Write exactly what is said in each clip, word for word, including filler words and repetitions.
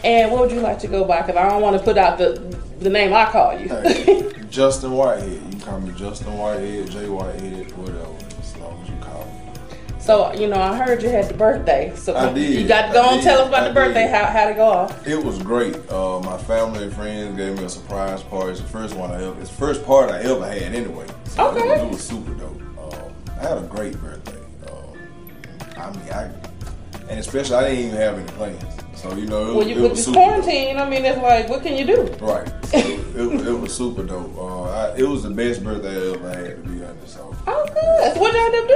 And what would you like to go by? Because I don't want to put out the, the name I call you. Hey, Justin Whitehead. You can call me Justin Whitehead, Jay Whitehead, whatever. As long as you call me. So, you know, I heard you had the birthday. So I did. You got to go and tell us about the birthday, how how to go off. It was great. Uh, my family and friends gave me a surprise party. It's the first one I ever, it's the first party I ever had anyway. So okay. It was, it was super dope. Um, I had a great birthday. Um, I mean, I, and especially I didn't even have any plans. So, you know, it, well, you, it with was this super quarantine, dope. I mean, it's like, what can you do? Right. So it, it was super dope. Uh, I, it was the best birthday I ever had, to be honest. So, oh, good. So what y'all end up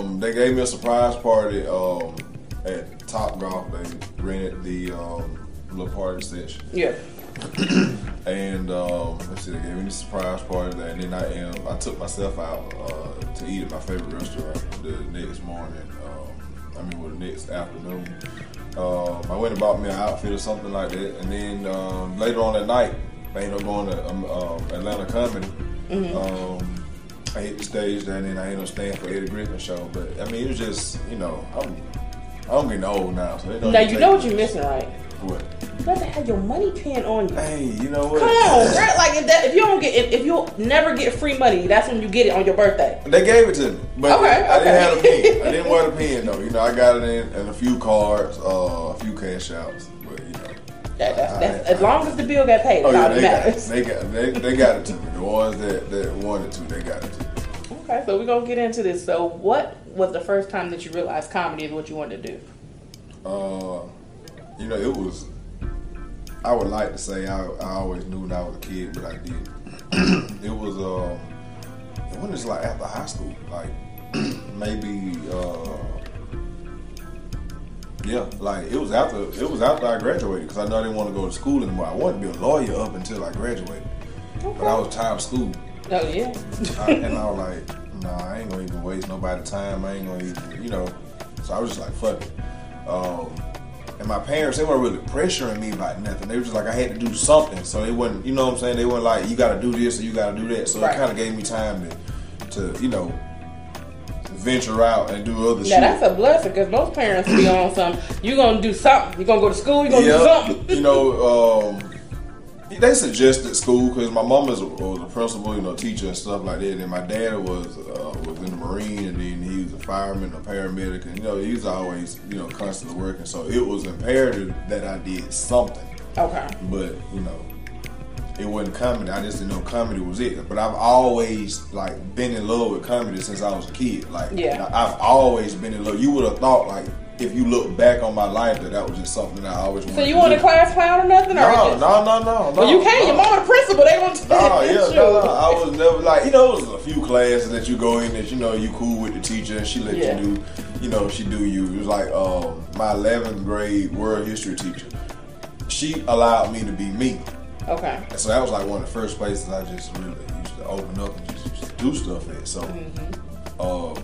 doing? Um, they gave me a surprise party um, at Top Golf. They rented the um, little party session. Yeah. and um, let's see, they gave me the surprise party, and then I um, I took myself out uh, to eat at my favorite restaurant the next morning. Um, I mean, well, the next afternoon. Uh, I went and bought me an outfit or something like that, and then um, later on that night, I ended up going to um, uh, Atlanta Comedy. Mm-hmm. um, I hit the stage there, and then I ended up staying for Eddie Griffin show. But I mean, it was just, you know, I'm I'm getting old now, so now you know what you're missing, right? What? You better have your money pinned on you. Hey, you know what? Come on, bro. Like if, that, if you don't get, if, if you never get free money, that's when you get it on your birthday. They gave it to me, but okay, I, okay. I didn't have a pen. I didn't wear the pen though. You know, I got it in and a few cards, uh, a few cash outs, but you know, that, that's, I, that's, I, as long I, as the bill got paid, oh, yeah, it matters. They got, they, they got it to me. The ones that, that wanted to, they got it to me. Okay, so we're gonna get into this. So, what was the first time that you realized comedy is what you wanted to do? Uh. You know, it was, I would like to say I, I always knew when I was a kid, but I didn't. It was, uh, it was like after high school, like maybe, uh, yeah, like it was after, it was after I graduated because I know I didn't want to go to school anymore. I wanted to be a lawyer up until I graduated, okay. But I was tired of school. Oh, yeah. I, and I was like, nah, I ain't going to even waste nobody's time. I ain't going to even, you know, so I was just like, fuck it. Um, And my parents, they weren't really pressuring me about nothing. They were just like, I had to do something. So they wasn't, you know what I'm saying? They weren't like, you got to do this or you got to do that. So right. It kind of gave me time to, to, you know, venture out and do other now shit. Now, that's a blessing because most parents be on something. You're going to do something. You're going to go to school. You're going to yep. do something. You know, um, they suggested school because my mom was a, was a principal, you know, teacher and stuff like that. And my dad was uh, was in the Marine, and then he was a fireman, a paramedic, and you know, he was always, you know, constantly working. So it was imperative that I did something. Okay. But you know, it wasn't comedy. I just didn't know comedy was it. But I've always like been in love with comedy since I was a kid. Like, yeah. I've always been in love. You would have thought like. If you look back on my life, that that was just something I always wanted to do. So you weren't a class clown or nothing? No, or just... no, no, no, no. Well, you can't. No. Your mama the principal. They want to no, yeah, you. No, no. I was never like, you know, it was a few classes that you go in that, you know, you cool with the teacher and she let yeah. you do, you know, she do you. It was like um, my eleventh grade world history teacher. She allowed me to be me. Okay. And so that was like one of the first places I just really used to open up and just, just do stuff at. So, mm-hmm. um,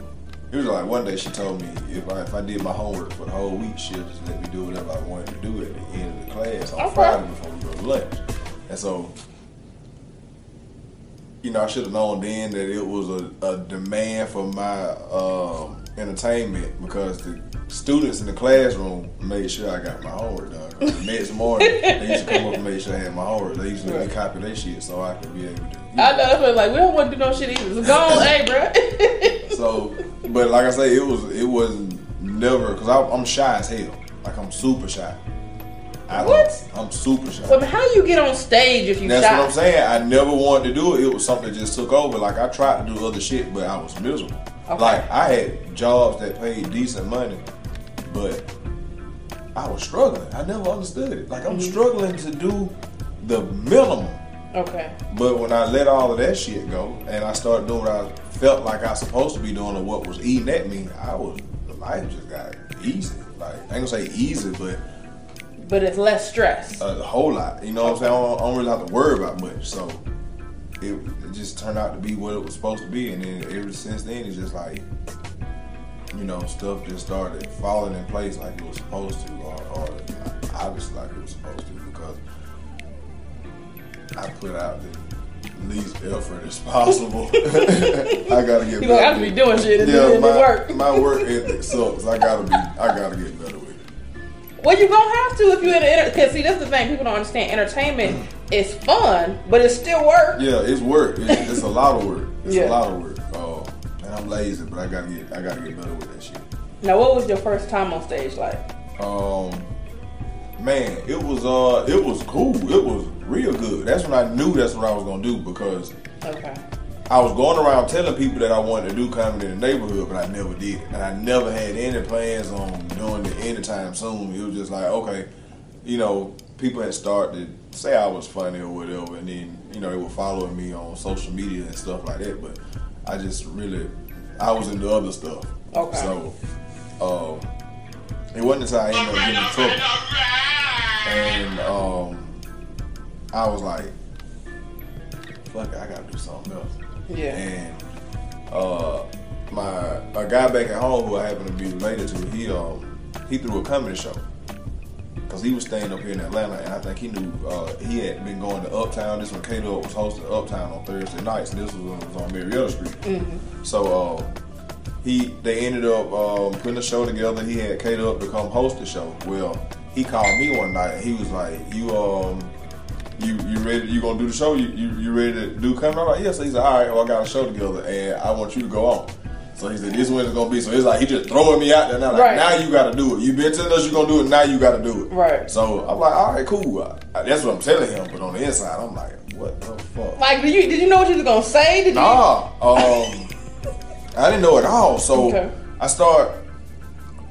it was like one day she told me if I if I did my homework for the whole week, she'll just let me do whatever I wanted to do at the end of the class on okay. Friday before we go to lunch. And so you know, I should have known then that it was a, a demand for my um, entertainment, because the students in the classroom made sure I got my homework done. The next morning, they used to come up and make sure I had my homework. They used to right. copy their shit so I could be able to. You know. I know, but like, we don't want to do no shit either. So go on, hey, bro. So, but like I say, it was it wasn't never, because I'm shy as hell. Like, I'm super shy. I what? I'm super shy. So how do you get on stage if you That's shy? That's what I'm saying. I never wanted to do it. It was something that just took over. Like, I tried to do other shit, but I was miserable. Okay. Like, I had jobs that paid decent money, but I was struggling. I never understood it. Like, I'm mm-hmm. struggling to do the minimum. Okay. But when I let all of that shit go and I started doing what I felt like I was supposed to be doing or what was eating at me, I was, life just got easy. Like, I ain't gonna say easy, but... But it's less stress. A whole lot. You know what I'm saying? I don't, I don't really have to worry about much. So it, it just turned out to be what it was supposed to be. And then ever since then, it's just like, you know, stuff just started falling in place like it was supposed to. Or, or like, obviously like it was supposed to, because I put out the least effort as possible. I gotta get you better. You don't have to be doing shit. Yeah, it my, work. my work ethic sucks. I gotta be, I gotta get better with it. Well, you're going to have to if you're in the... Because, see, that's the thing. People don't understand. Entertainment is fun, but it's still work. Yeah, it's work. It's, it's a lot of work. It's yeah. a lot of work. Uh, and I'm lazy, but I got to get I gotta get better with that shit. Now, what was your first time on stage like? Um, man, it was uh, it was cool. It was real good. That's when I knew that's what I was going to do, because... Okay. I was going around telling people that I wanted to do comedy in the neighborhood, but I never did. And I never had any plans on doing it anytime soon. It was just like, okay, you know, people had started to say I was funny or whatever, and then, you know, they were following me on social media and stuff like that, but I just really, I was into other stuff. Okay. So, um, it wasn't until I ended up getting in trouble. And um, I was like, fuck it, I gotta do something else. Yeah. And uh, my a guy back at home who I happen to be related to, he um he threw a comedy show because he was staying up here in Atlanta, and I think he knew uh, he had been going to Uptown. This one Kato was hosting Uptown on Thursday nights, and this was, was on Marietta Street. Mm-hmm. So uh, he they ended up um, putting a show together. He had Kato to come host the show. Well, he called me one night and he was like, "You um." You you ready? You gonna do the show? You you, you ready to do coming?" I'm like, "Yeah." So he's like, "All right, well, I got a show together, and I want you to go on." So he said, "This is when it's gonna be." So it's like he just throwing me out there now. Like, right. Now you gotta do it. You been telling us you gonna do it. Now you gotta do it. Right. So I'm like, "All right, cool." I, that's what I'm telling him. But on the inside, I'm like, "What the fuck?" Like, did you did you know what you were gonna say? Did nah. You? Um, I didn't know at all. So okay. I start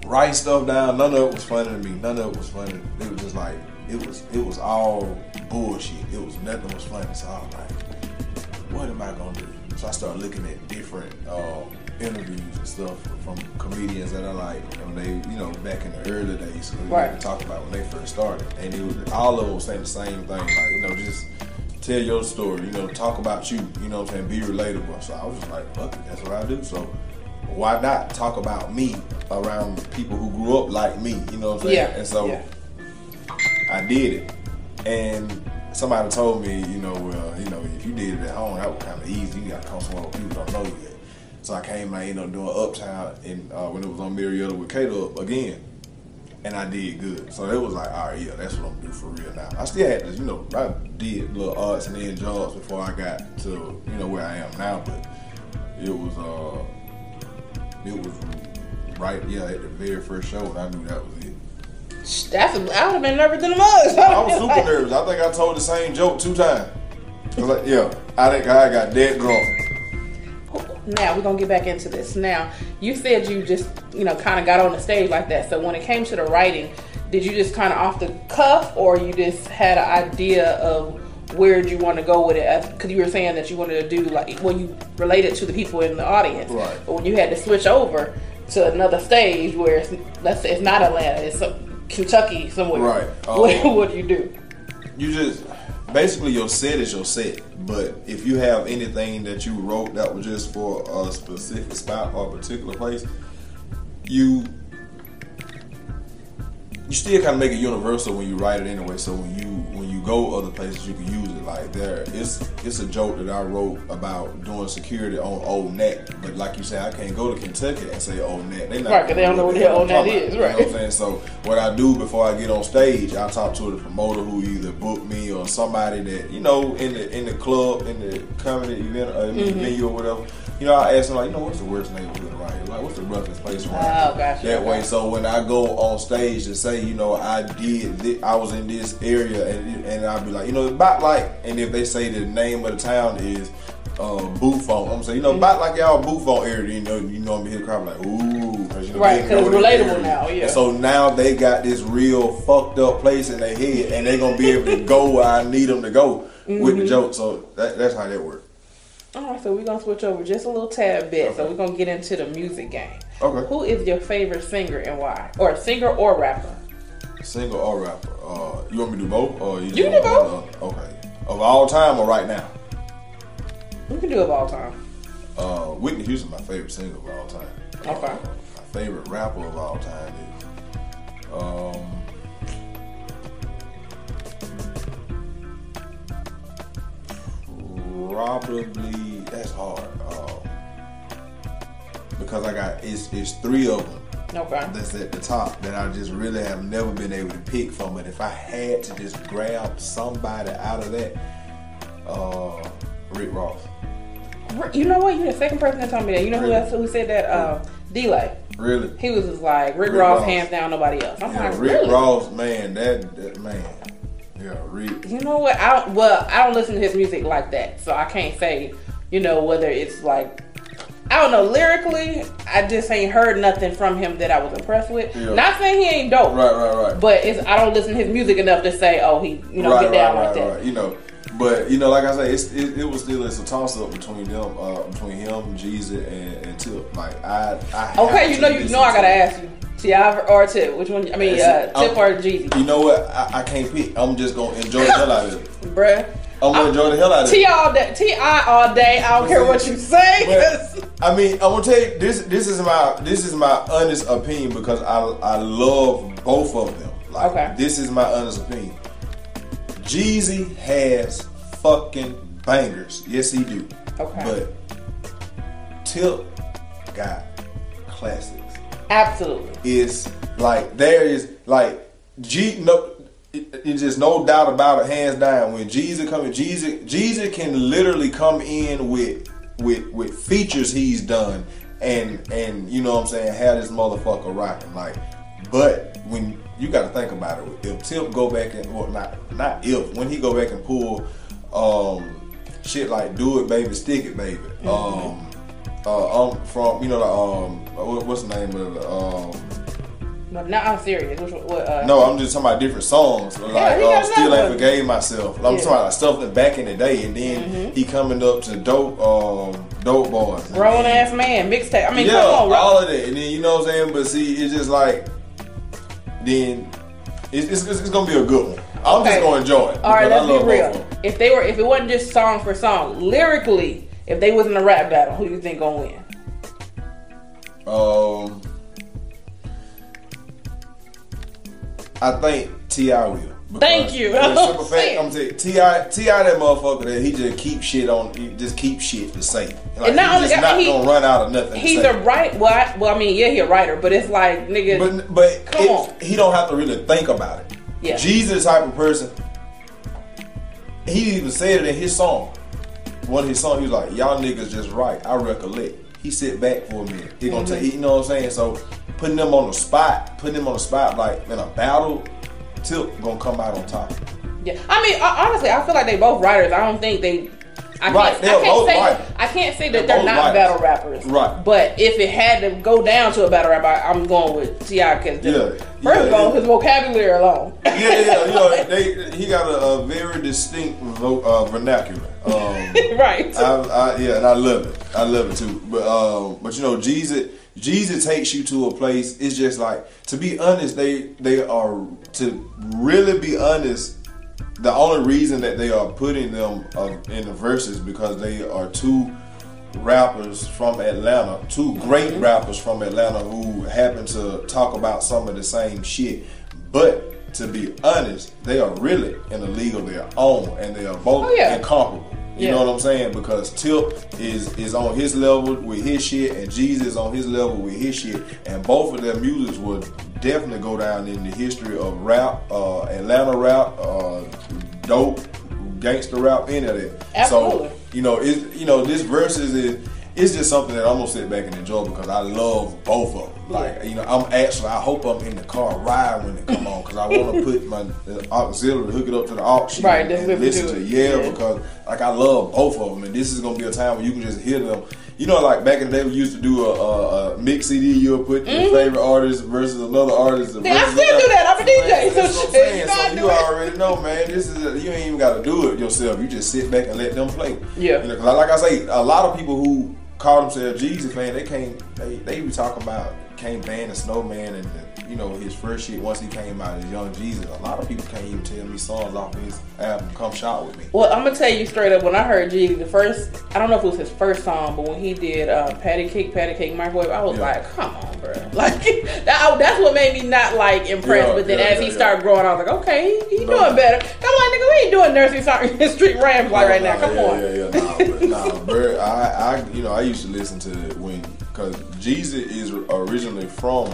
writing stuff down. None of it was funny to me. None of it was funny. It was just like. It was it was all bullshit. It was nothing was funny. So I was like, "What am I gonna do?" So I started looking at different uh, interviews and stuff from comedians that I like. When they, you know, back in the early days, so we right. talk about when they first started, and it was all of them saying the same thing, like, you know, just tell your story, you know, talk about you, you know what I'm saying, be relatable. So I was just like, "Fuck it, that's what I do." So. Why not talk about me around people who grew up like me? You know what I'm saying? Yeah. And so. Yeah. I did it, and somebody told me, you know, well, uh, you know, if you did it at home, that was kind of easy. You got to come somewhere where people don't know you yet. So I came and I ended up doing Uptown, and uh, when it was on Marietta with K-Dub again, and I did good. So they was like, "All right, yeah, that's what I'm gonna do for real now." I still had to, you know, I did little odds and end jobs before I got to, you know, where I am now. But it was, uh, it was right, yeah, at the very first show, and I knew that was it. That's a, I would have been nervous in the mug. So I was super like, nervous. I think I told the same joke two times. I was like, yeah, I think I got dead drunk. Now, we're going to get back into this. Now, you said you just, you know, kind of got on the stage like that. So when it came to the writing, did you just kind of off the cuff, or you just had an idea of where you want to go with it? Because you were saying that you wanted to do, like, when you related to the people in the audience. Right. But when you had to switch over to another stage where it's, let's say it's not Atlanta, it's a, Kentucky somewhere. Right. Um, what, what do you do? You just, basically your set is your set, but if you have anything that you wrote that was just for a specific spot or a particular place, you you still kind of make it universal when you write it anyway. So when you when you you go other places, you can use it. Like there, it's it's a joke that I wrote about doing security on Old Neck, but like you said, I can't go to Kentucky and say Old Neck. They not right, because they don't know what the hell Old Neck is, right? You know what I'm saying? So what I do before I get on stage, I talk to the promoter who either booked me or somebody that you know in the in the club, in the comedy event, uh, mm-hmm. venue or whatever. You know, I ask them like, you know, what's the worst neighborhood around here? Like, what's the roughest place around here? Oh, gotcha. That way, so when I go on stage to say, you know, I did, th- I was in this area, and and I'll be like, you know, about like, and if they say the name of the town is uh, Buffon, I'm saying, you know, about like y'all Buffon area, you know, you know, I'm here crowd like, ooh, cause, you know, right? Because it's relatable now, yeah. And so now they got this real fucked up place in their head, and they gonna be able to go where I need them to go mm-hmm. with the joke. So that, that's how that works. All right, so we're going to switch over just a little tad bit. Okay. So we're going to get into the music game. Okay. Who is your favorite singer and why? Or singer or rapper? Singer or rapper. Uh, you want me to do both? Or you, you can do both. Uh, okay. Of all time or right now? We can do of all time. Uh, Whitney Houston, my favorite singer of all time. Okay. Uh, my favorite rapper of all time is... Um, Probably that's hard um, because I got it's it's three of them okay. that's at the top that I just really have never been able to pick from. But if I had to just grab somebody out of that, uh, Rick Ross. You know what? You're the second person that told me that. You know really? who else who said that? Uh, D-Light. Really? He was just like Rick, Rick Ross, Ross, hands down, nobody else. I'm yeah, like, Rick really? Ross, man, that, that man. Yeah, Rick. You know what? I don't, well, I don't listen to his music like that, so I can't say, you know, whether it's like, I don't know, lyrically, I just ain't heard nothing from him that I was impressed with. Yeah. Not saying he ain't dope, right, right, right. But it's I don't listen to his music enough to say, oh, he, you know, right, get down right, like right, that. Right. You know, but you know, like I say, it's, it, it was still it's a toss up between them, uh, between him, Jeezy, and, and Tip. Like I, I okay, you know, you know, I gotta ask you. T I or Tip, which one? I mean, uh, Tip I'm, or Jeezy. You know what? I, I can't pick. I'm just gonna enjoy the hell out of it, bruh. I'm gonna I'm, enjoy the hell out of it. T I all day. T I all day. I don't care what you say. But, I mean, I'm gonna tell you this. This is my this is my honest opinion because I I love both of them. Like, okay. This is my honest opinion. Jeezy has fucking bangers. Yes, he do. Okay. But Tip got classics. Absolutely. It's like, there is, like, G, no, it, it's just no doubt about it, hands down. When Jeezy comes in, Jeezy, Jeezy can literally come in with, with, with features he's done and, and, you know what I'm saying, have this motherfucker rocking. Like, but when, you got to think about it, if Tip go back and, well, not, not if, when he go back and pull, um, shit like Do It Baby, Stick It Baby, mm-hmm. um, Uh, um, from you know the um, what's the name of the um? No, now I'm serious. Which, what, uh, no, I'm just talking about different songs. Like yeah, uh, still ain't forgave myself. I'm yeah. talking about like stuff that back in the day, and then mm-hmm. he coming up to dope, um, dope boys, grown ass man mixtape. I mean, yeah, come on, all of that. And then you know what I'm saying. But see, it's just like then it's it's, it's gonna be a good one. I'm okay. just gonna enjoy it. All right, let's be real. If they were, if it wasn't just song for song, lyrically. If they was in a rap battle, who do you think gonna win? Um, I think T I will. Thank you. I'm gonna say T I T I that motherfucker that he just keep shit on, he just keep shit to say. Like, and not only he's not he, gonna run out of nothing. He's a right. Well, I, well, I mean, yeah, he a writer, but it's like nigga. But but come it, on. He don't have to really think about it. Yeah. Jesus type of person. He even said it in his song. One of his songs, he was like, y'all niggas just right. I recollect. He sit back for a minute. He gonna mm-hmm. take, you know what I'm saying? So putting them on the spot, putting them on the spot, like in a battle, Tip gonna come out on top. Yeah, I mean, honestly, I feel like they both writers. I don't think they, I right. can't, I can't, say, I can't say that they're, they're not writers. Battle rappers. Right. But if it had to go down to a battle rapper, I'm going with T I because yeah. first of all, his vocabulary alone. Yeah, yeah, yeah. You know, they, he got a, a very distinct vo- uh, vernacular. Um, right. I, I, yeah, and I love it. I love it too. But um, but you know, Jeezy, Jeezy takes you to a place. It's just like, to be honest, they they are to really be honest. The only reason that they are putting them uh, in the verses because they are two rappers from Atlanta, two great rappers from Atlanta who happen to talk about some of the same shit, but to be honest, they are really in a league of their own, and they are both oh, yeah. incomparable. You yeah. know what I'm saying? Because Tip is, is on his level with his shit, and Jeezy is on his level with his shit, and both of their musics would definitely go down in the history of rap, uh, Atlanta rap, uh, dope, gangster rap, any of that. Absolutely. So, you know, it's, you know, this versus is, it's just something that I'm gonna sit back and enjoy because I love both of them. Like, you know, I'm actually, I hope I'm in the car ride when it come on because I want to put my auxiliary, hook it up to the auction, right, and listen to it. Yeah, yeah, because like I love both of them, and this is gonna be a time where you can just hear them. You know, like back in the day, we used to do a, a, a mix C D. You'll put mm-hmm. your favorite artist versus another artist. See, I still do that. I'm a D J. So, so, shit, so you it. already know, man. This is a, you ain't even got to do it yourself. You just sit back and let them play. Yeah. You know, 'cause like I say, a lot of people who call themselves Jeezy fan, they came, they they be talking about can't ban the Snowman and the, you know, his first shit once he came out as Young Jeezy. A lot of people can't even tell me songs off his album Come Shot With Me. Well, I'm gonna tell you straight up, when I heard Jeezy, the first, I don't know if it was his first song, but when he did uh, Patty Cake, Patty Cake Microwave, I was yeah. like, come on, bro. Like that, that's what made me not like impressed. Yeah, but then yeah, as yeah, he yeah. started growing, I was like, okay, he, he no. doing better. I'm like, nigga, we ain't doing nursery song in street rams like no, right no, now. Come yeah, on. Yeah, yeah, nah, nah, bro. I, I, you know, I used to listen to it when. Because Jeezy is originally from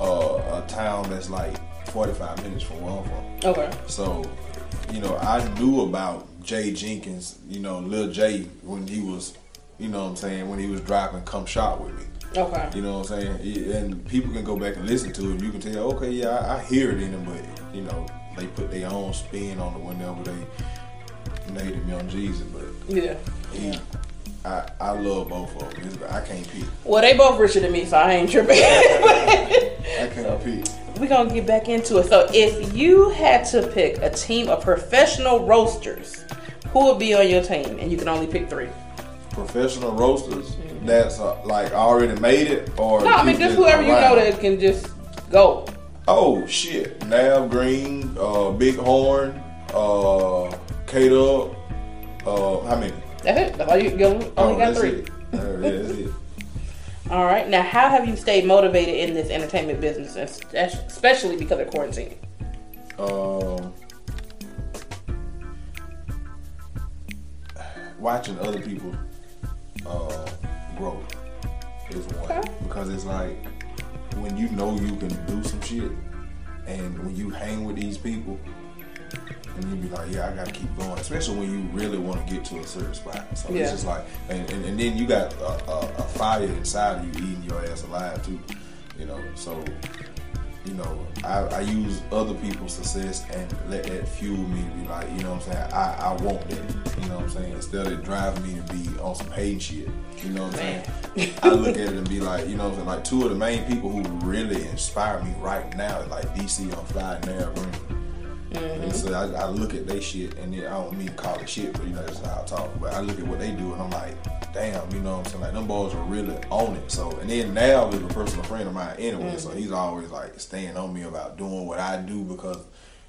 uh, a town that's like forty-five minutes from where I'm from. Okay. So, you know, I knew about Jay Jenkins, you know, Lil Jay, when he was, you know what I'm saying, when he was dropping Come Shot With Me. Okay. You know what I'm saying? And people can go back and listen to it. You can tell, okay, yeah, I, I hear it in them, but, you know, they put their own spin on it whenever they named me on Jeezy. But yeah. He, yeah. I, I love both of them. It's, I can't pick. Well, they both richer than me, so I ain't tripping. I can't pick. We're going to get back into it. So if you had to pick a team of professional roasters, who would be on your team? And you can only pick three. Professional roasters? Mm-hmm. That's uh, like already made it? Or no, I mean just whoever you know that can just go. Oh, shit. Nav Green, uh, Big Horn, uh, Kato, uh, how many? That's it. That's all you, you only oh, got that's three. It. Oh, yeah, that's it. All right. Now, how have you stayed motivated in this entertainment business, especially because of quarantine? Um, watching other people uh, grow is one. Okay. Because it's like when you know you can do some shit, and when you hang with these people. And you'd be like, yeah, I gotta keep going, especially when you really want to get to a certain spot. So yeah. it's just like, and, and, and then you got a, a, a fire inside of you eating your ass alive too, you know. So, you know, I, I use other people's success and let that fuel me to be like, you know what I'm saying? I, I want that, you know what I'm saying? Instead of driving me to be on some hate shit, you know what I'm Man. saying? I look at it and be like, you know what I'm saying? Like two of the main people who really inspire me right now is like D C on Friday and Erica. Mm-hmm. And so I, I look at they shit, and then I don't mean call it shit, but you know that's how I talk. But I look at what they do, and I'm like, damn, you know what I'm saying? Like them boys are really on it. So, and then now is a personal friend of mine anyway, mm-hmm. so he's always like staying on me about doing what I do because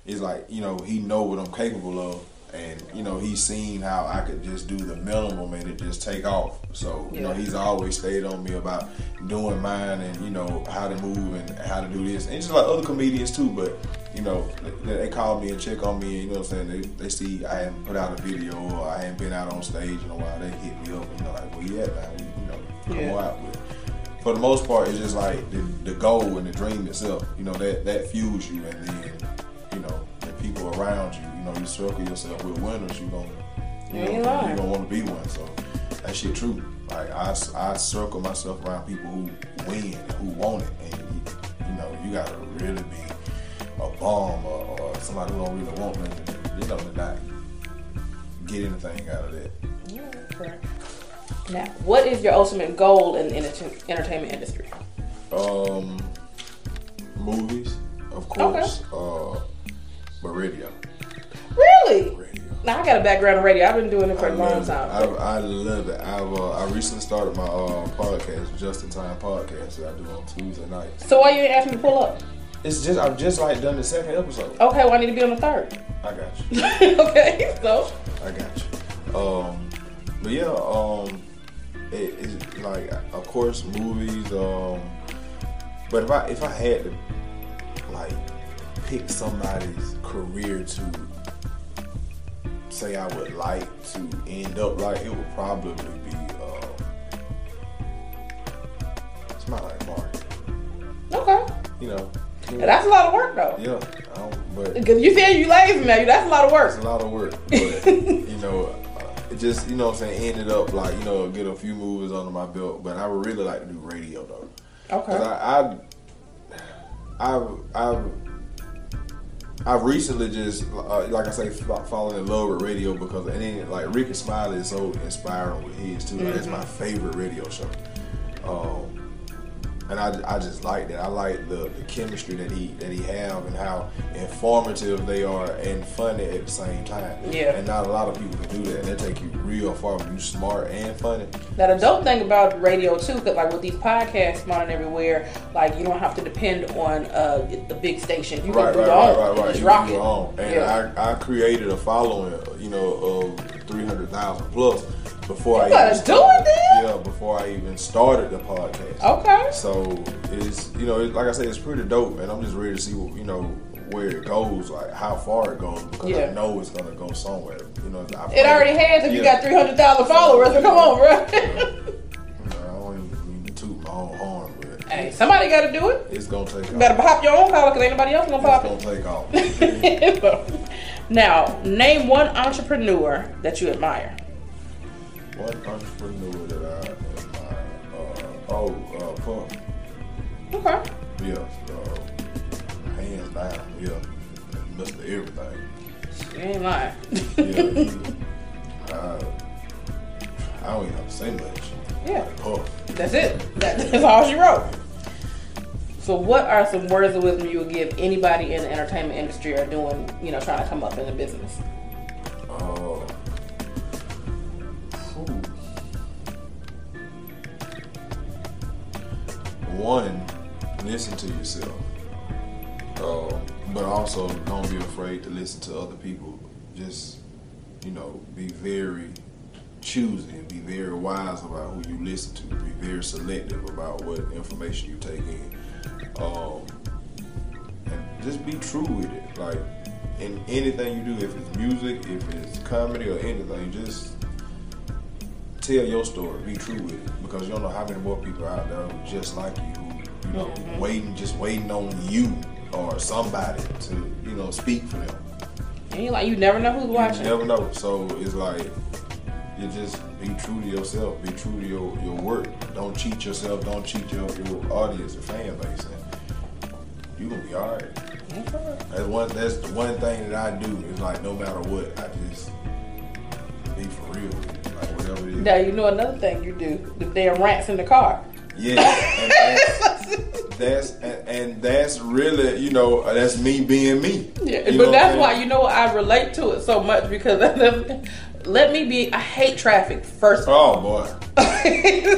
it's like, you know, he know what I'm capable of, and you know he's seen how I could just do the minimum and it just take off. So you yeah. know he's always stayed on me about doing mine and you know how to move and how to do this, and just like other comedians too, but. You know, they, they call me and check on me, and you know what I'm saying, they, they see I haven't put out a video or I haven't been out on stage in a while, they hit me up and they're like, well, yeah, man, you know, come yeah. out with it. For the most part, it's just like the, the goal and the dream itself, you know, that, that fuels you, and then, you know, the people around you, you know, you circle yourself with winners, you're going to, you yeah, know, you're going to want to be one, so that shit true. Like, I, I circle myself around people who win and who want it, and, you, you know, you got to really be a bomb or, or somebody who don't really want nothing, you know, to not get anything out of that. Yeah, correct. Now, what is your ultimate goal in the entertainment industry? Um, movies, of course, okay. uh, but radio. Really? Radio. Now, I got a background in radio. I've been doing it for I a long time. I, I love it. I've, uh, I recently started my uh, podcast, Just In Time Podcast, that I do on Tuesday nights. So why you didn't ask me to pull up? It's just, I've just like done the second episode. Okay, well I need to be on the third. I got you. Okay, so. I got you. Um, but yeah, um, it, it's like, of course, movies, um, but if I, if I had to, like, pick somebody's career to say I would like to end up like, it would probably be um, it's my like Mark. Okay. You know. And that's a lot of work though. Yeah. I don't, but cause you said you lazy now. That's a lot of work. It's a lot of work. But you know, it just, you know what I'm saying, ended up like, you know, get a few movies under my belt. But I would really like to do radio though. Okay. Cause I, I, I, I, I recently just uh, like I say, fallen in love with radio because, and then like Ricky Smiley is so inspiring with his too. Mm-hmm. Like, it's my favorite radio show. Um, And I, I just like that. I like the, the chemistry that he that he have and how informative they are and funny at the same time. Yeah. And not a lot of people can do that. They take you real far when you smart and funny. Now the dope thing about radio too, because like with these podcasts mounted everywhere, like you don't have to depend on uh, the big station. You right, can do your right, own. Right, right, right. You rock can do your own. And yeah. I, I created a following, you know, of three hundred thousand plus. Before you I even started, do it, yeah, before I even started the podcast. Okay. So it's, you know, it's, like I said, it's pretty dope, and I'm just ready to see what, you know, where it goes, like how far it goes, because yeah. I know it's gonna go somewhere. You know, I it already it. has. If yeah. you got three hundred thousand followers, so come on, bro. You know, I don't even toot my own horn, but hey, somebody got to do it. It's gonna take. You off. Better pop your own collar, cause ain't nobody else gonna pop it. It's gonna it. take off. Now, name one entrepreneur that you admire. One entrepreneur that I admire. Uh, oh, uh, Pump. Okay. Yeah. Uh, hands down. Yeah. Mister Everything. You ain't lying. Yeah. uh, I don't even have to say much. Yeah. Like, Puff. That's it. That, that's all she wrote. So, what are some words of wisdom you would give anybody in the entertainment industry or doing, you know, trying to come up in the business? Oh. Uh, One, listen to yourself, uh, but also don't be afraid to listen to other people. Just, you know, be very choosy and be very wise about who you listen to. Be very selective about what information you take in, um, and just be true with it. Like in anything you do, if it's music, if it's comedy, or anything, just tell your story, be true with it, because you don't know how many more people out there who just like you, who, you know, mm-hmm. waiting, just waiting on you or somebody to, you know, speak for them. And you like, you never know who's watching. You never know. So it's like, you just be true to yourself, be true to your, your work. Don't cheat yourself, don't cheat your, your audience or fan base. You're going to be all right. Okay. That's one, that's the one thing that I do is like, no matter what, I just be for real with it. Now you know another thing you do, the damn rants in the car. Yeah, and that's that's and, and that's really, you know, that's me being me. Yeah, you but that's why, you know, I relate to it so much because let me be. I hate traffic first. Oh boy.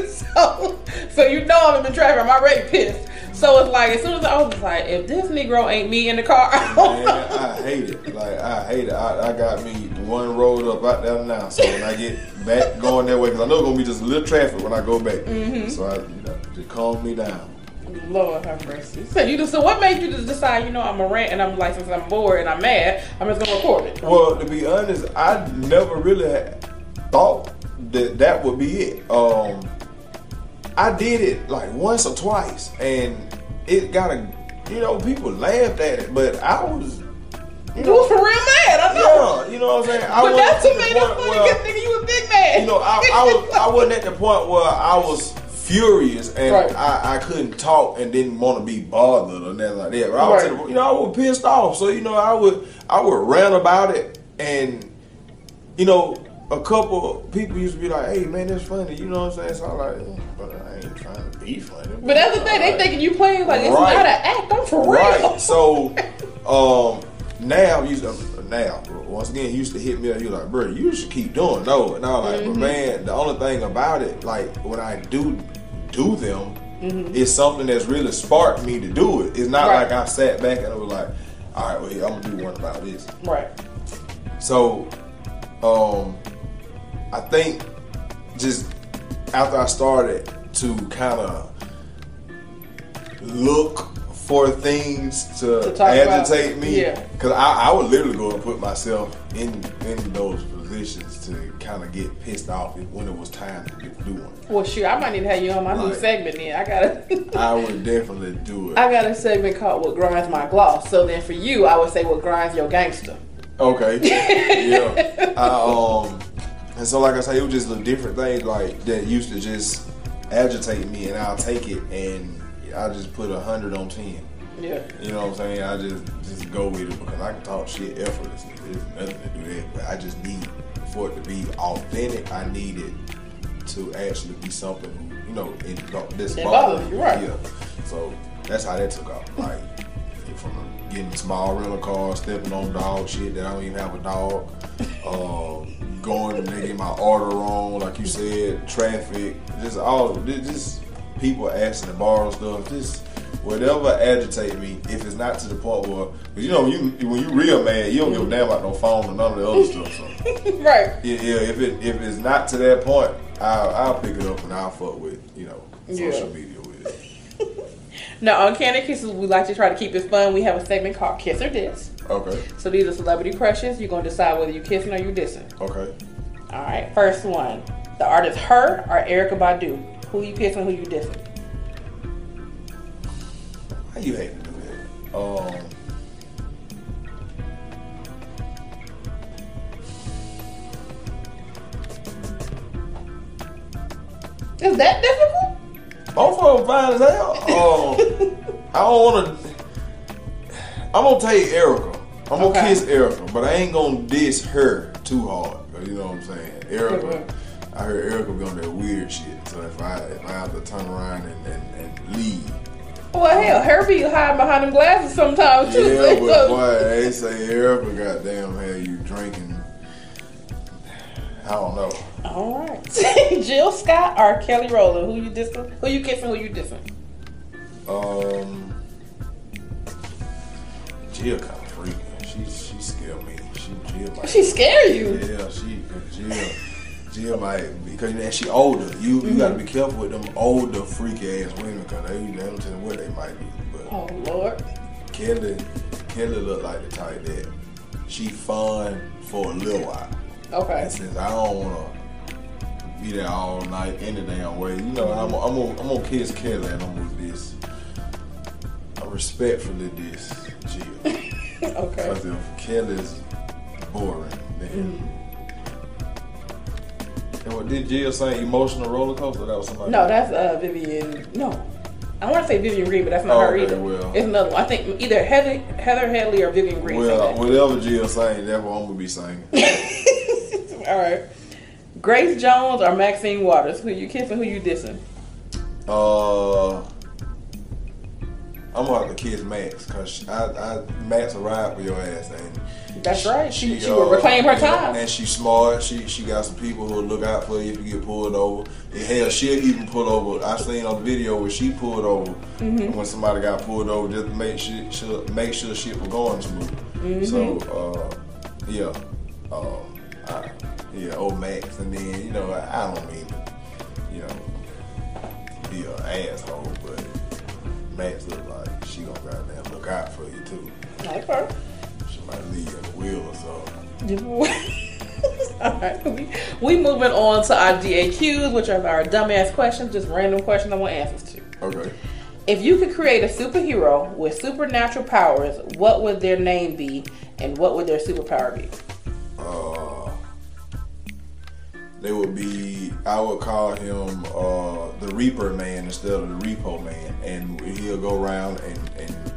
so so you know I'm in the traffic. I'm already pissed. So it's like, as soon as I was like, if this Negro ain't me in the car, I don't Man, know. I hate it. Like, I hate it. I, I got me one road up out there now. So when I get back going that way, because I know it's going to be just a little traffic when I go back. Mm-hmm. So I, you know, just calm me down. Lord have mercy. So, you, so what made you just decide, you know, I'm a rant and I'm like, since I'm bored and I'm mad, I'm just going to record it? Well, to be honest, I never really had thought that that would be it. Um... I did it like once or twice, and it got a, you know, people laughed at it, but I was, you know, you was for real mad. I know. Yeah, you know what I'm saying. I but that's what made it funny, because nigga, you a big man. You know, I, I was, I wasn't at the point where I was furious and right. I, I couldn't talk and didn't want to be bothered or nothing like that. But I was, right. the, you know, I was pissed off, so you know, I would, I would rant about it, and you know. A couple people used to be like, hey, man, that's funny. You know what I'm saying? So I'm like, oh, but I ain't trying to be funny. But that's the thing. They thinking you playing like, it's right. not an act. I'm for right. real. So um, now, used to, now once again, used to hit me up. He was like, bro, you should keep doing those. And I was like, mm-hmm. but man, the only thing about it, like when I do do them, mm-hmm. it's something that's really sparked me to do it. It's not right. like I sat back and I was like, all right, well, yeah, I'm going to do one about this. Right. So, um... I think just after I started to kind of look for things to, to agitate about. me. Yeah. Cause I, I would literally go and put myself in in those positions to kind of get pissed off when it was time to do one. Well, sure, I might need to have you on my like, new segment then. I gotta. I would definitely do it. I got a segment called "What Grinds My Gloss." So then for you, I would say "What Grinds Your Gangster." Okay. Yeah. I, um, and so like I say, it was just a different thing like that used to just agitate me, and I'll take it and. I just put a hundred on ten. Yeah. You know what I'm saying? I just just go with it because I can talk shit effortlessly. There's nothing to do that. But I just need for it to be authentic. I need it to actually be something, you know, in this bother. You're right. Yeah. So that's how that took off. Like from getting small rental cars, stepping on dog shit that I don't even have a dog, uh, going and getting my order wrong, like you said, traffic, just all just. People asking to borrow stuff, just whatever agitate me. If it's not to the point where, cause you know, you when you real mad, you don't give a damn about no phone or none of the other stuff. So. Right. Yeah, yeah. If it if it's not to that point, I'll, I'll pick it up and I'll fuck with you know social yeah. media with it. Now on Candy Kisses, we like to try to keep it fun. We have a segment called Kiss or Diss. Okay. So these are celebrity crushes. You're gonna decide whether you're kissing or you're dissing. Okay. All right. First one, the artist Her or Erykah Badu. Who you kissing, who you dissing? How you hate to do that? Um, Is that difficult? Both of them fine as hell. Um, I don't wanna I'm gonna tell you Erykah. I'm gonna okay. kiss Erykah, but I ain't gonna diss her too hard. You know what I'm saying? Erykah. Okay. I heard Erykah be on that weird shit. So if I if I have to turn around and, and, and leave. Well, hell, her be hiding behind them glasses sometimes too. Yeah, but so. Boy, they say Erykah goddamn had you drinking. I don't know. All right. Jill Scott or Kelly Rowland? Who you dissing? Who you kissing? Who you dissing? Um, Jill kind of freaking. She she scared me. She Jill. Like, she scared you? Yeah, she Jill. Jill, like, because and she older. You you mm-hmm. gotta be careful with them older freaky ass women because they they don't tell what they might be. But oh Lord, Kelly Kelly look like the type that she fun for a little while. Okay. And since I don't wanna be there all night any damn way, you know, I'm I'm gonna I'm gonna kiss Kelly and I'm gonna diss. I respectfully diss Jill. Okay. Because if Kelly's boring, then. Mm-hmm. And what, did Jill say emotional roller coaster? That was somebody. No, that's uh, Vivian. No, I want to say Vivian Green, but that's not oh, her okay, either. Well. It's another one. I think either Heather Heather Headley or Vivian Green. Well, whatever Jill saying, that's what I'm gonna be saying. All right, Grace Jones or Maxine Waters? Who you kissing? Who you dissing? Uh, I'm gonna have to kiss Max because I, I Max will ride for your ass and. That's right. She, she, she uh, will reclaim her time. And she's smart. She she got some people who will look out for you if you get pulled over. And hell, she'll even pull over. I seen on the video where she pulled over mm-hmm. when somebody got pulled over just to make sure she'll make sure shit was going smooth. Mm-hmm. So uh, yeah, uh, I, yeah, old Max. And then you know I, I don't mean to, you know be an asshole, but Max look like she gonna goddamn look out for you too. Like her. Might leave at the wheel or something. All right. We, we moving on to our D A Qs, which are our dumbass questions, just random questions I want answers to. Okay. If you could create a superhero with supernatural powers, what would their name be and what would their superpower be? Uh, they would be, I would call him uh, the Reaper Man instead of the Repo Man. And he'll go around and, and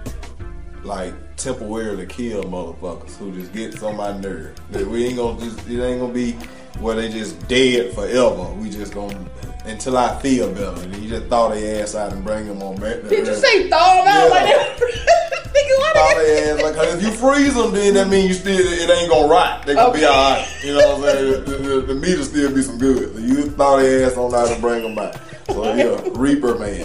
like, temporarily kill motherfuckers who just get on my nerve. We ain't gonna just, it ain't gonna be where they just dead forever. We just gonna, until I feel better. You just thaw their ass out and bring them on back. Did you say thaw them out? Yeah. Thaw their ass out. Like, if you freeze them, then that means you still, it ain't gonna rot. They gonna okay. be alright. You know what I'm saying? The, the, the meat will still be some good. So you just thaw their ass on out and bring them back. So yeah, Reaper Man.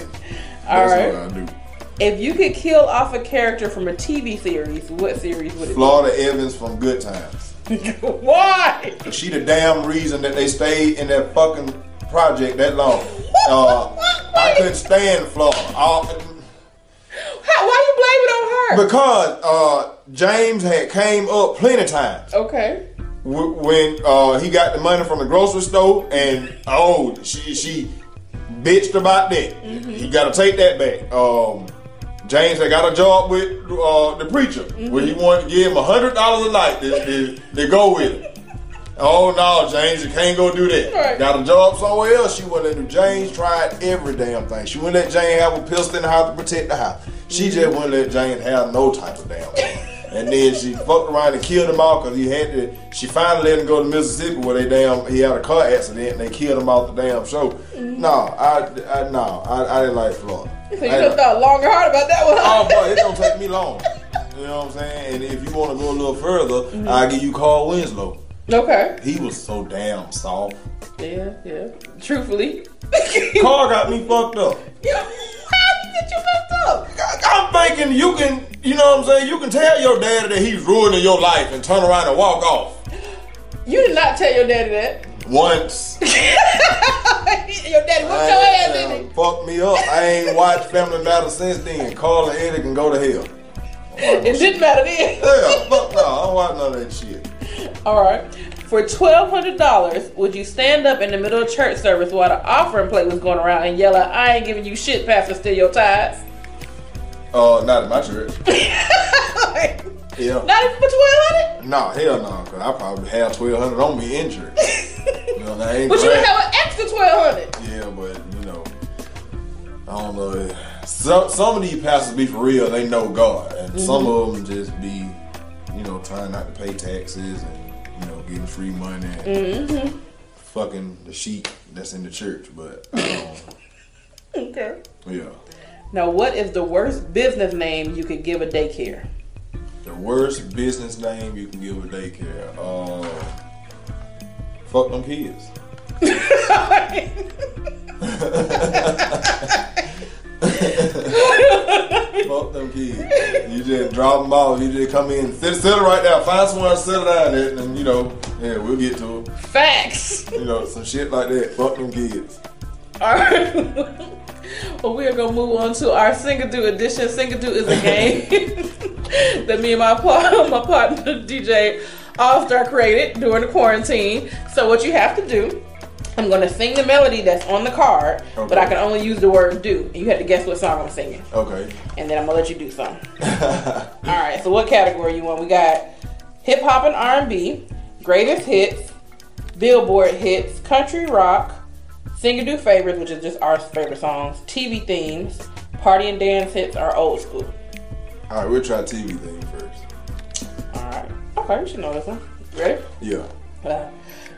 All That's right. what I do. If you could kill off a character from a T V series, what series would it Florida be? Florida Evans from Good Times. Why? She the damn reason that they stayed in that fucking project that long. Uh, I couldn't stand Florida. All, How, why blame it on her? Because uh, James had came up plenty of times. Okay. W- when uh, he got the money from the grocery store, and oh, she she bitched about that. Mm-hmm. He got to take that back. Um, James had got a job with uh, the preacher, mm-hmm. where he wanted to give him a hundred dollars a night to, to, to go with it. Oh no, James, you can't go do that. Right. Got a job somewhere else. She wouldn't let him. James tried every damn thing. She wouldn't let James have a pistol in the house to protect the house. She mm-hmm. just wouldn't let James have no type of damn thing. And then she fucked around and killed him all because he had to. She finally let him go to Mississippi where they damn he had a car accident and they killed him off the damn show. Mm-hmm. No, I, I no, I, I didn't like Florida. So you just thought long and hard about that one? Oh boy, it don't take me long. You know what I'm saying? And if you want to go a little further, mm-hmm. I'll give you Carl Winslow. Okay. He was so damn soft. Yeah, yeah. Truthfully. Carl got me fucked up. Yeah. How did you fucked up? I'm thinking you can, you know what I'm saying, you can tell your daddy that he's ruining your life and turn around and walk off. You did not tell your daddy that. Once. Your daddy whooped your ass, didn't he? Fucked me up. I ain't watched Family Matters since then. Carl and Eddie can go to hell. It didn't shit. Matter then. Yeah, fuck no. I don't watch none of that shit. All right. For twelve hundred dollars, would you stand up in the middle of church service while the offering plate was going around and yell out, "I ain't giving you shit, Pastor, steal your tithes"? Uh, not in my church. Like, yeah. Not even for twelve hundred dollars? Nah, hell no, because I probably have twelve hundred dollars on me in church. You know, I ain't but you have an extra twelve hundred dollars. Yeah, but, you know, I don't know. Some, some of these pastors be for real, they know God. And mm-hmm. some of them just be, you know, trying not to pay taxes and, you know, getting free money and mm-hmm. fucking the sheep that's in the church. But um, okay. Yeah. Now, what is the worst business name you could give a daycare? The worst business name you can give a daycare? Uh, fuck them kids. Fuck them kids. You just drop them off. You just come in, sit, sit right there. Find somewhere to sit down there, and you know, yeah, we'll get to them. Facts. You know, some shit like that. Fuck them kids. All right. Well, we are gonna move on to our Singadoo edition. Singadoo is a game that me and my my partner D J All-Star created during the quarantine. So what you have to do. I'm going to sing the melody that's on the card, okay. But I can only use the word "do." You have to guess what song I'm singing. Okay. And then I'm going to let you do some. All right, so what category you want? We got hip-hop and R and B, greatest hits, Billboard hits, country rock, Singadoo favorites, which is just our favorite songs, T V themes, party and dance hits, or old school. All right, we'll try T V theme first. All right. Okay, you should know this one. You ready? Yeah. Uh,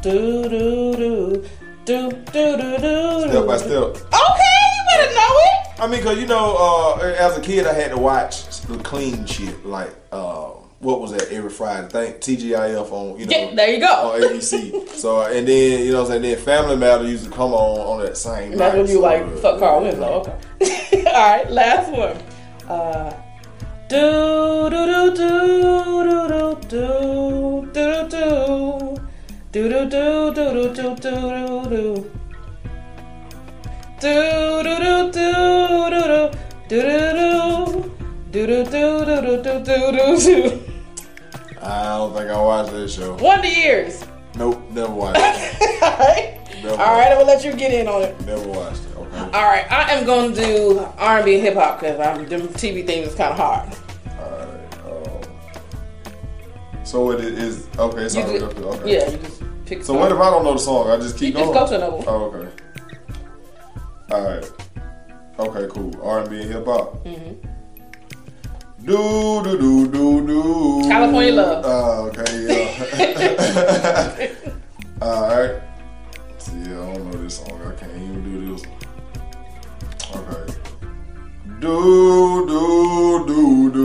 Do do do do do do do. Step by step. Okay, you better know it. I mean, cause you know, uh, as a kid, I had to watch the clean shit. Like, uh, what was that? Every Friday, thank T G I F on. You know, yeah, there you go. On A B C. So, and then you know, what I'm saying, then Family Matters used to come on on that same. That's when you so, like fuck Carl Winslow. Okay. All right, last one. Uh, do do do do do do do do. Do do do do do do do do. Do do do do do do do. Do do do do do do do. I don't think I watched this show. Wonder Years. Nope, never watched it. All right. All right, I'm gonna let you get in on it. Never watched it. Okay. All right, I am gonna do R and B and hip hop because I'm them T V things is kind of hard. So it is okay. It's already up there. Okay. Yeah, you just pick. So what if I don't know the song? I just keep you going. Just go to another one. Oh, okay. All right. Okay, cool. R and B and hip hop. Mm-hmm. Do do do do do. California Love. Oh, okay. Yeah. All right. See, I don't know this song. I can't even do this one. Okay. Do do do do do.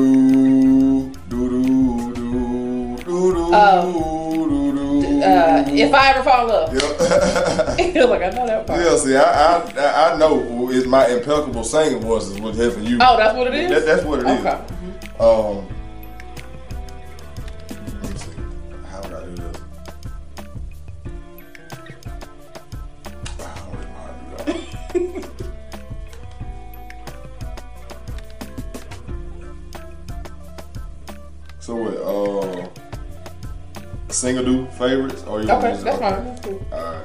if I ever fall up. Yeah. Like, I know that part. Yeah, see, I, I I know it's my impeccable singing voice is what's helping you. Oh, that's what it is? That, that's what it okay. is. Okay. Mm-hmm. Um, let me see. How would I do this? I don't know how to do that. So what, uh, Singadoo favorites? Or you okay, that's fine. That's cool. All right.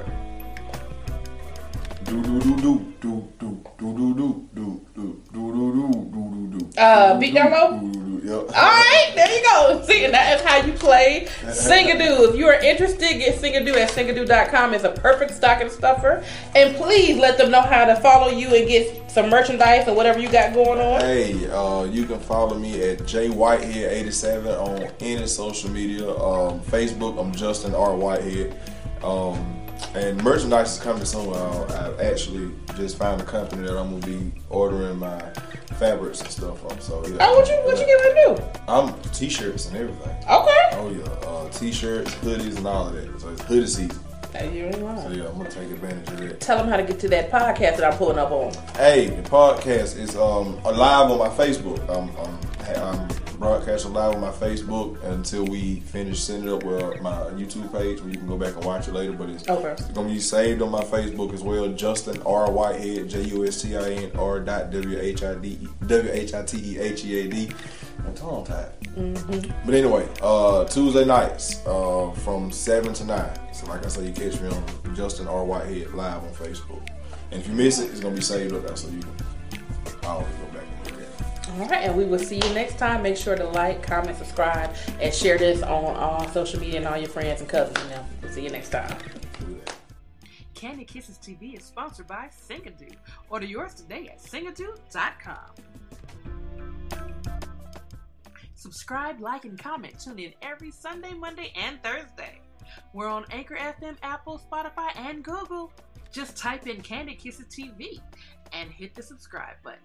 Do do do do do do do do do do do do do do do. Uh, beat down low. Yep. All right, there you go. See, and that is how you play Singadoo. If you are interested, get Singadoo at Singadoo dot com. It's a perfect stocking stuffer. And please let them know how to follow you and get some merchandise or whatever you got going on. Hey, uh, you can follow me at J Whitehead eighty-seven on any social media. Um, Facebook, I'm Justin R. Whitehead. Um, and merchandise is coming soon. Uh, I actually just found a company that I'm going to be ordering my fabrics and stuff from. So, yeah. Oh, what you, what you getting to do? I'm t-shirts and everything. Okay. Oh, yeah. Uh, t-shirts, hoodies, and all of that. So, it's hoodie season. You ain't lying. So, yeah, I'm going to take advantage of that. Tell them how to get to that podcast that I'm pulling up on. Hey, the podcast is um, live on my Facebook. I'm, I'm, I'm broadcasting live on my Facebook until we finish setting it up with my YouTube page where you can go back and watch it later. But it's, okay. it's going to be saved on my Facebook as well. Justin R. Whitehead, J U S T I N R dot W H I T E H E A D. I'm tongue tied. Mm-hmm. But anyway, uh, Tuesday nights uh, from seven to nine. So like I said, you catch me on Justin R. Whitehead live on Facebook. And if you miss it, it's going to be saved up there so you can always go back and look at it. All right, and we will see you next time. Make sure to like, comment, subscribe, and share this on all social media and all your friends and cousins. You know. We'll see you next time. Candy Kisses T V is sponsored by Singadoo. Order yours today at Singadoo dot com. Subscribe, like, and comment. Tune in every Sunday, Monday, and Thursday. We're on Anchor F M, Apple, Spotify, and Google. Just type in Candy Kisses T V and hit the subscribe button.